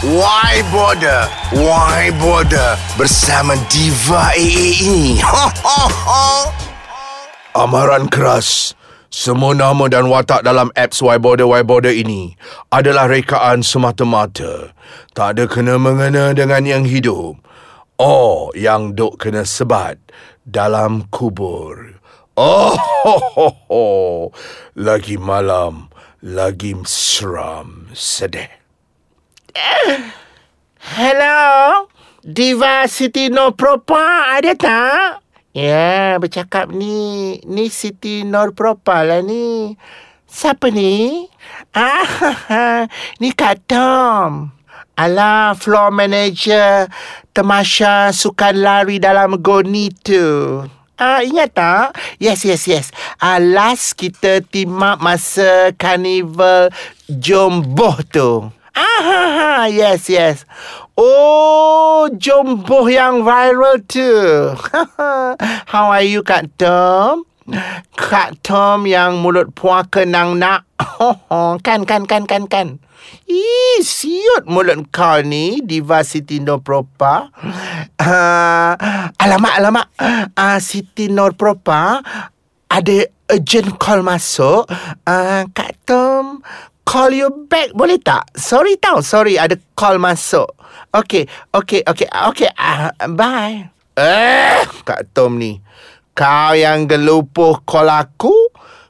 Why Bother? Why Bother? Bersama Diva A.A. Ho, ho, ho. Amaran keras. Semua nama dan watak dalam apps Why Bother, Why Bother ini adalah rekaan semata-mata. Tak ada kena-mengena dengan yang hidup. Oh, yang dok kena sebat dalam kubur. Oh, ho, ho, ho. Lagi malam, lagi seram, sedih. Hello, Diva Siti Nur Propa ada tak? Ya, bercakap ni. Ni Siti Nur Propa lah ni. Siapa ni? Ah, ni Kak Tom. Alah, floor manager Temasha Sukan Lari Dalam Goni tu. Ah, ingat tak? Yes, yes, yes. Last kita team up masa Carnival Jomboh tu. Ah, yes, yes. Oh, Jomboh yang viral tu. How are you, Kak Tom? Kak Tom yang mulut puaka nang-nak. Kan. Ih, siut mulut kau ni, Diva Siti Nur Propa. Alamak. Siti Nur Propa, ada urgent call masuk. Kak Tom, call you back, boleh tak? Sorry, ada call masuk. Okay. Bye. Kak Tom ni. Kau yang gelupuh call aku,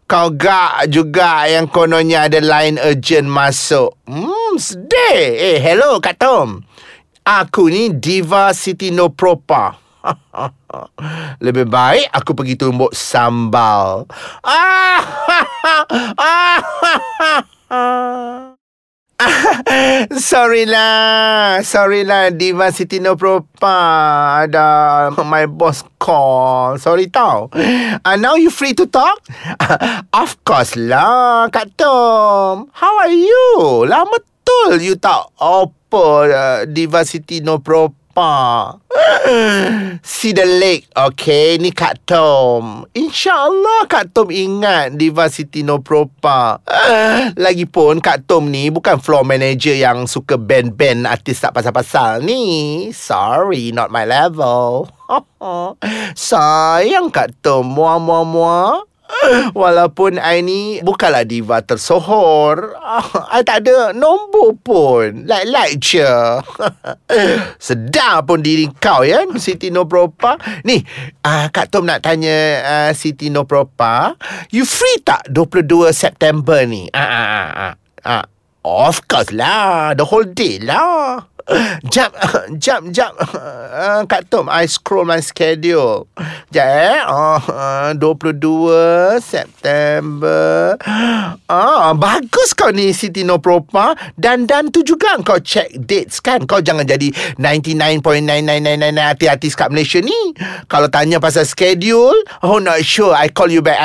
kau gak juga yang kononnya ada line urgent masuk. Sedih. Hello Kak Tom. Aku ni Diva Siti Nur Propa. Lebih baik aku pergi tumbuk sambal. Sorry lah Diva Siti Nur Propa, ada my boss call. Sorry, now you free to talk? Of course lah Kak Tom. How are you? Lama betul you tak apa Diva Siti Nur Propa. See the lake. Okay, ni Kak Tom. InsyaAllah Kak Tom ingat Diva Siti Nur Propa. Lagipun Kak Tom ni bukan floor manager yang suka band-band artis tak pasal-pasal ni. Sorry, not my level. Sayang Kak Tom. Muah-muah-muah. Walaupun I ni bukanlah diva tersohor. I tak ada nombor pun. Like je. Sedar pun diri kau ya, Siti Nur Propa. Ni, Kak Tom nak tanya Siti Nur Propa, you free tak 22 September ni? Of course lah. The whole day lah. Jap. Kak Tom, I scroll my schedule. Jap. 22 September. Bagus kau ni, Siti Nur Propa. Dan tu juga kau check dates kan. Kau jangan jadi 99.9999 artis kat Malaysia ni. Kalau tanya pasal schedule, oh not sure, I call you back.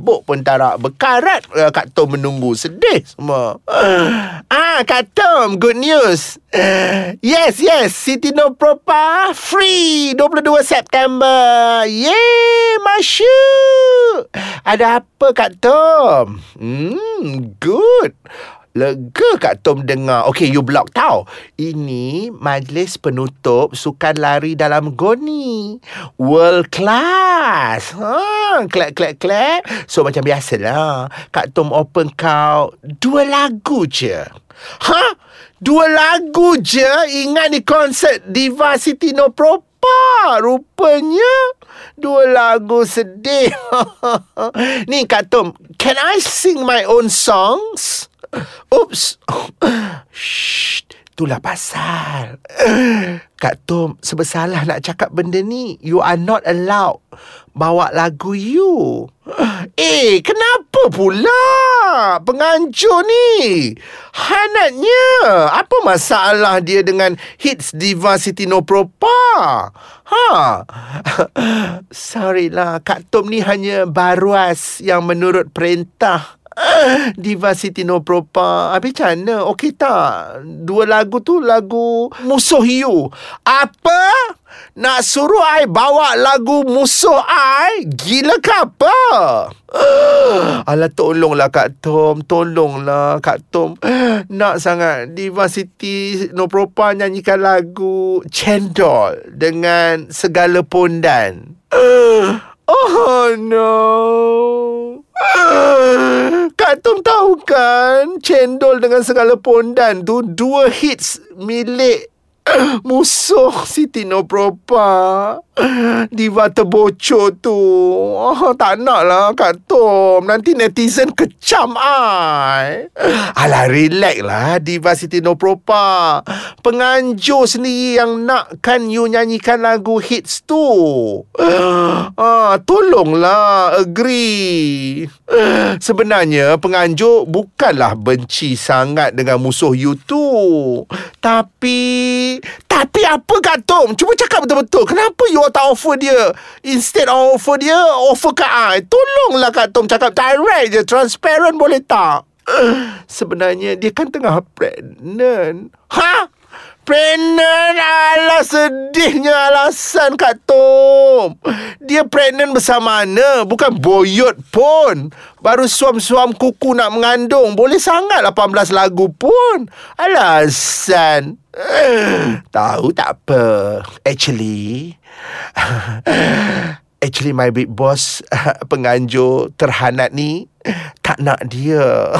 Bok pun tarak berkarat. Kak Tom menunggu. Sedih semua. Kak Tom, good news. Yes, Siti Nur Propa free 22 September. Yeay, masyuk. Ada apa Kak Tom? Good. Lega Kak Tom dengar. Okay, you block tau. Ini majlis penutup Sukan Lari Dalam Goni. World class. Clap. So macam biasalah, Kak Tom open kau 2 lagu je. 2 lagu je? Ingat ni konsert Diva Siti Nur Propa. Rupanya 2 lagu sedih. Ni Kak Tom, can I sing my own songs? Oops. Shh, itulah pasal Kak Tom sebesalah nak cakap benda ni. You are not allowed bawa lagu you. Kenapa pula penganjur ni? Hanatnya, apa masalah dia dengan hits Diva Siti Nur Propa? Sorry lah, Kak Tom ni hanya baruas yang menurut perintah Diva Siti Nur Propa. Habis macam mana? Okey tak? 2 lagu tu lagu Musuh You. Apa? Nak suruh I bawa lagu musuh I? Gila ke apa? Alah, tolonglah Kak Tom. Tolonglah Kak Tom. Nak sangat Diva Siti Nur Propa nyanyikan lagu Cendol Dengan Segala Pondan. Oh no. Kak Tom tahu kan, Cendol Dengan Segala Pondan tu dua hits milik musuh Siti Nur Propa. Diva terbocor tu. Tak naklah Kak Tom, nanti netizen kecam I. Alah, relax lah Diva Siti Nur Propa. Penganjur sendiri yang nakkan you nyanyikan lagu hits tu. Tolonglah agree. Sebenarnya penganjur bukanlah benci sangat dengan musuh you tu. Tapi apa Kak Tom? Cuba cakap betul-betul. Kenapa you tak offer dia? Instead of offer dia, offer kat I. Tolonglah Kak Tom cakap direct je, transparent boleh tak? Sebenarnya dia kan tengah pregnant. Ha? Pregnant? Alah, sedihnya alasan Kak Tom. Dia pregnant bersama mana? Bukan boyot pun. Baru suam-suam kuku nak mengandung. Boleh sangat 18 lagu pun. Alasan. Tahu tak apa. Actually my big boss, penganjur terhanat ni, tak nak dia.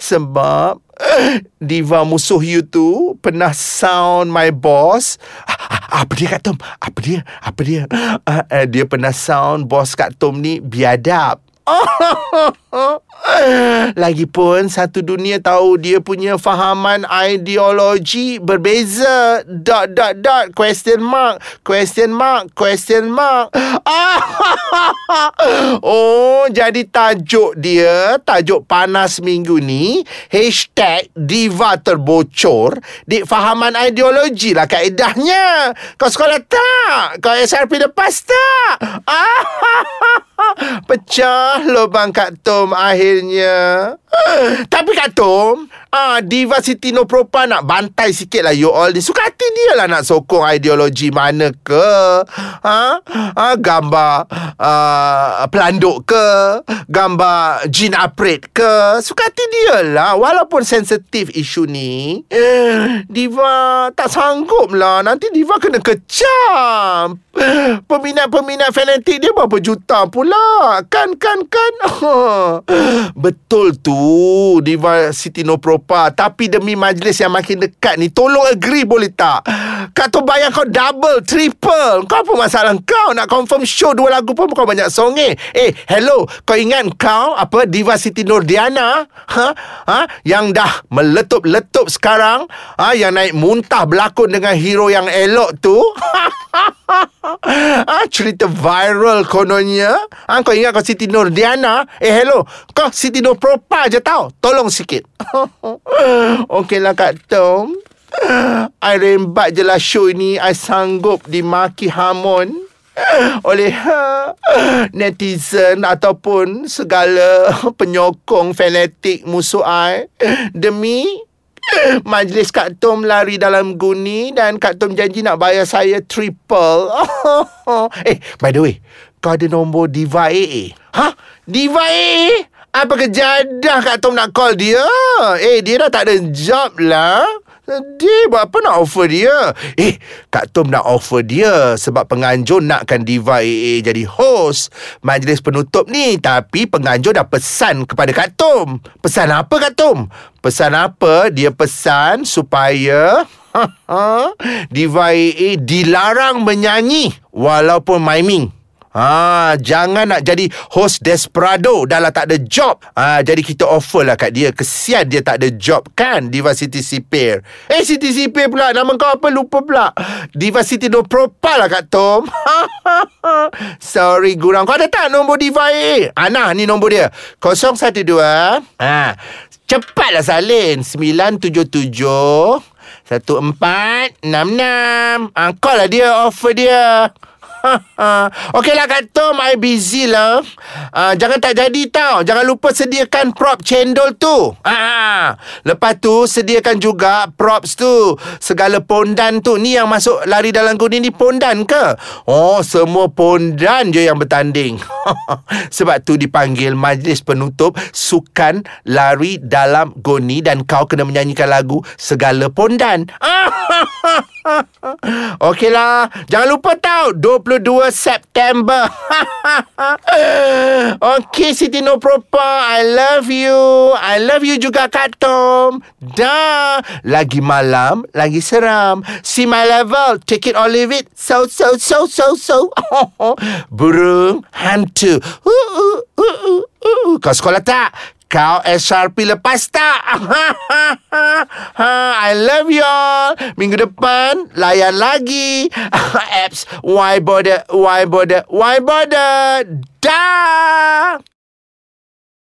Sebab Diva musuh you tu pernah sound my boss. Apa dia Kak Tom? Apa dia? Dia pernah sound boss Kak Tom ni biadab. Lagipun satu dunia tahu dia punya fahaman ideologi berbeza. Question mark. Oh, jadi tajuk dia, tajuk panas minggu ni, hashtag Diva terbocor. Dik fahaman ideologi lah kaedahnya. Kau sekolah tak? Kau SRP lepas tak? Pecah lubang Kak Tom akhirnya. Tapi Kak Tom, Diva Siti Nur Propa nak bantai sikit lah you all. Dia suka hati dia lah nak sokong ideologi mana ke. Gambar pelanduk ke, gambar jin apret ke. Suka hati dia lah. Walaupun sensitif isu ni, Diva tak sanggup lah. Nanti Diva kena kecam. Peminat-peminat fanatik dia berapa juta pula. Kan. Betul tu Diva Siti Nur Propa. Tapi demi majlis yang makin dekat ni, tolong agree boleh tak? Kak Tom bayang kau double, triple. Kau apa masalah kau? Nak confirm show dua lagu pun kau banyak songeh. Hello, kau ingat kau apa Diva Siti Nur Diana? Yang dah meletup-letup sekarang, yang naik muntah berlakon dengan hero yang elok tu. Cerita viral kononnya. Kau ingat kau Siti Nur Diana? Hello, kau Siti Nur Propa je tau. Tolong sikit. Okeylah Kak Tom, I rembat je lah show ini. I sanggup dimaki hamon oleh netizen ataupun segala penyokong fanatik musuh I demi majlis Kak Tom Lari Dalam Goni. Dan Kak Tom janji nak bayar saya triple. By the way, kau ada nombor Diva A.A? Diva A.A? Apa kejadah Kak Tom nak call dia? Dia dah tak ada job lah. Dia buat apa nak offer dia? Kak Tom nak offer dia sebab penganjur nakkan Diva A.A jadi host majlis penutup ni. Tapi penganjur dah pesan kepada Kak Tom. Pesan apa Kak Tom? Pesan apa? Dia pesan supaya Diva A.A dilarang menyanyi walaupun miming. Jangan nak jadi host desperado. Dah lah tak ada job. Jadi kita offer lah kat dia. Kesian dia tak ada job kan, Diva Siti Sipir. Siti Sipir pula. Nama kau apa? Lupa pula. Diva Siti Nur Propa lah Kak Tom. Sorry gurang. Kau ada tak nombor Diva A.A? Nah, ni nombor dia. 012. Cepatlah salin. 977 1466. Call lah dia, offer dia. Okeylah Kak Tom, I busy lah. Jangan tak jadi tau. Jangan lupa sediakan prop cendol tu. Lepas tu sediakan juga props tu, segala pondan tu. Ni yang masuk lari dalam goni ni pondan ke? Oh, semua pondan je yang bertanding. Sebab tu dipanggil majlis penutup Sukan Lari Dalam Goni, dan kau kena menyanyikan lagu Segala Pondan. Okeylah, jangan lupa tau 22 September. Okey, Siti Nur Propa, I love you. I love you juga Kak Tom. Dah, lagi malam lagi seram. See my level, take it or leave it. So burung hantu. Kau sekolah tak? Kau SRP lepas tak? I love you all. Minggu depan layan lagi. Apps Why Bother, Why Bother, Why Bother. Dah.